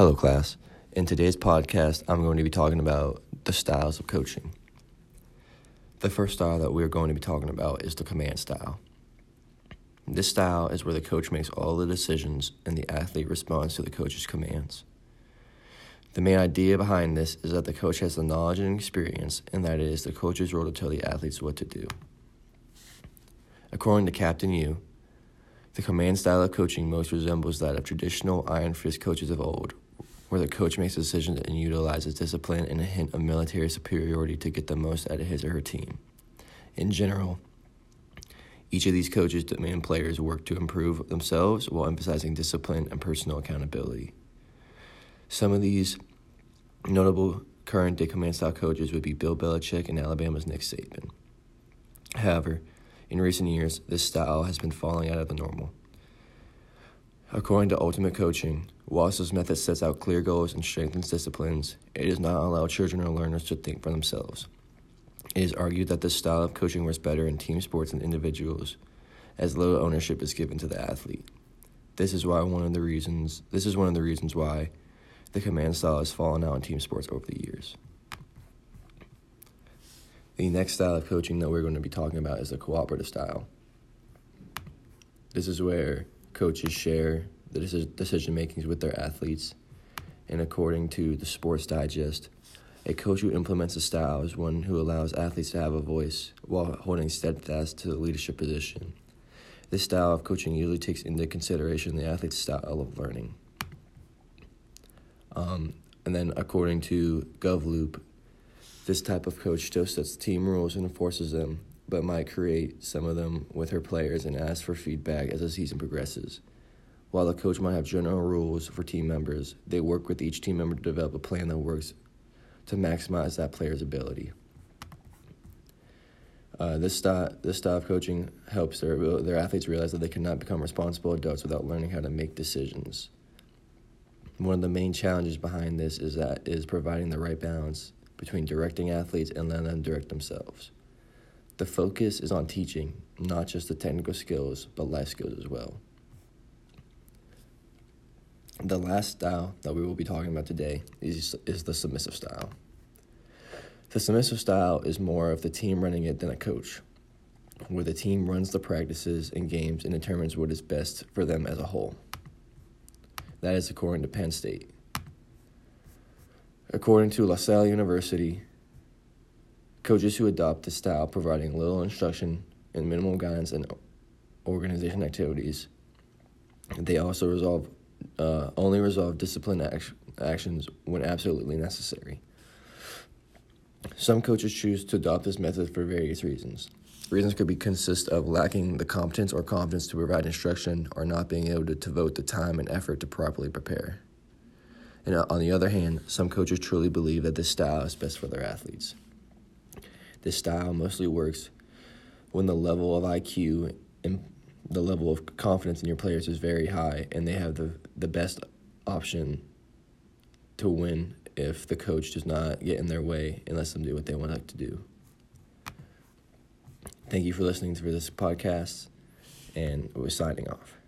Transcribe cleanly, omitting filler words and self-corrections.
Hello, class. In today's podcast, I'm going to be talking about the styles of coaching. The first style that we're going to be talking about is the command style. This style is where the coach makes all the decisions and the athlete responds to the coach's commands. The main idea behind this is that the coach has the knowledge and experience, and that it is the coach's role to tell the athletes what to do. According to Captain Yu, the command style of coaching most resembles that of traditional iron fist coaches of old, where the coach makes decisions and utilizes discipline and a hint of military superiority to get the most out of his or her team. In general, each of these coaches demand players work to improve themselves while emphasizing discipline and personal accountability. Some of these notable current-day command-style coaches would be Bill Belichick and Alabama's Nick Saban. However, in recent years, this style has been falling out of the normal. According to Ultimate Coaching, whilst this method sets out clear goals and strengthens disciplines, it does not allow children or learners to think for themselves. It is argued that this style of coaching works better in team sports than individuals, as little ownership is given to the athlete. This is one of the reasons why the command style has fallen out in team sports over the years. The next style of coaching that we're going to be talking about is the cooperative style. This is where coaches share the decision-making with their athletes, and according to the Sports Digest, a coach who implements a style is one who allows athletes to have a voice while holding steadfast to the leadership position. This style of coaching usually takes into consideration the athlete's style of learning. And then according to GovLoop, this type of coach still sets team rules and enforces them, but might create some of them with her players and ask for feedback as the season progresses. While the coach might have general rules for team members, they work with each team member to develop a plan that works to maximize that player's ability. This style of coaching helps their athletes realize that they cannot become responsible adults without learning how to make decisions. One of the main challenges behind this is providing the right balance between directing athletes and letting them direct themselves. The focus is on teaching, not just the technical skills, but life skills as well. The last style that we will be talking about today is the submissive style. The submissive style is more of the team running it than a coach, where the team runs the practices and games and determines what is best for them as a whole. That is according to Penn State. According to La Salle University, coaches who adopt this style, providing little instruction and minimal guidance in organization activities, they also only resolve discipline actions when absolutely necessary. Some coaches choose to adopt this method for various reasons. Reasons could consist of lacking the competence or confidence to provide instruction, or not being able to devote the time and effort to properly prepare. And on the other hand, some coaches truly believe that this style is best for their athletes. This style mostly works when the level of IQ and the level of confidence in your players is very high, and they have the best option to win if the coach does not get in their way and lets them do what they want to do. Thank you for listening to this podcast, and we're signing off.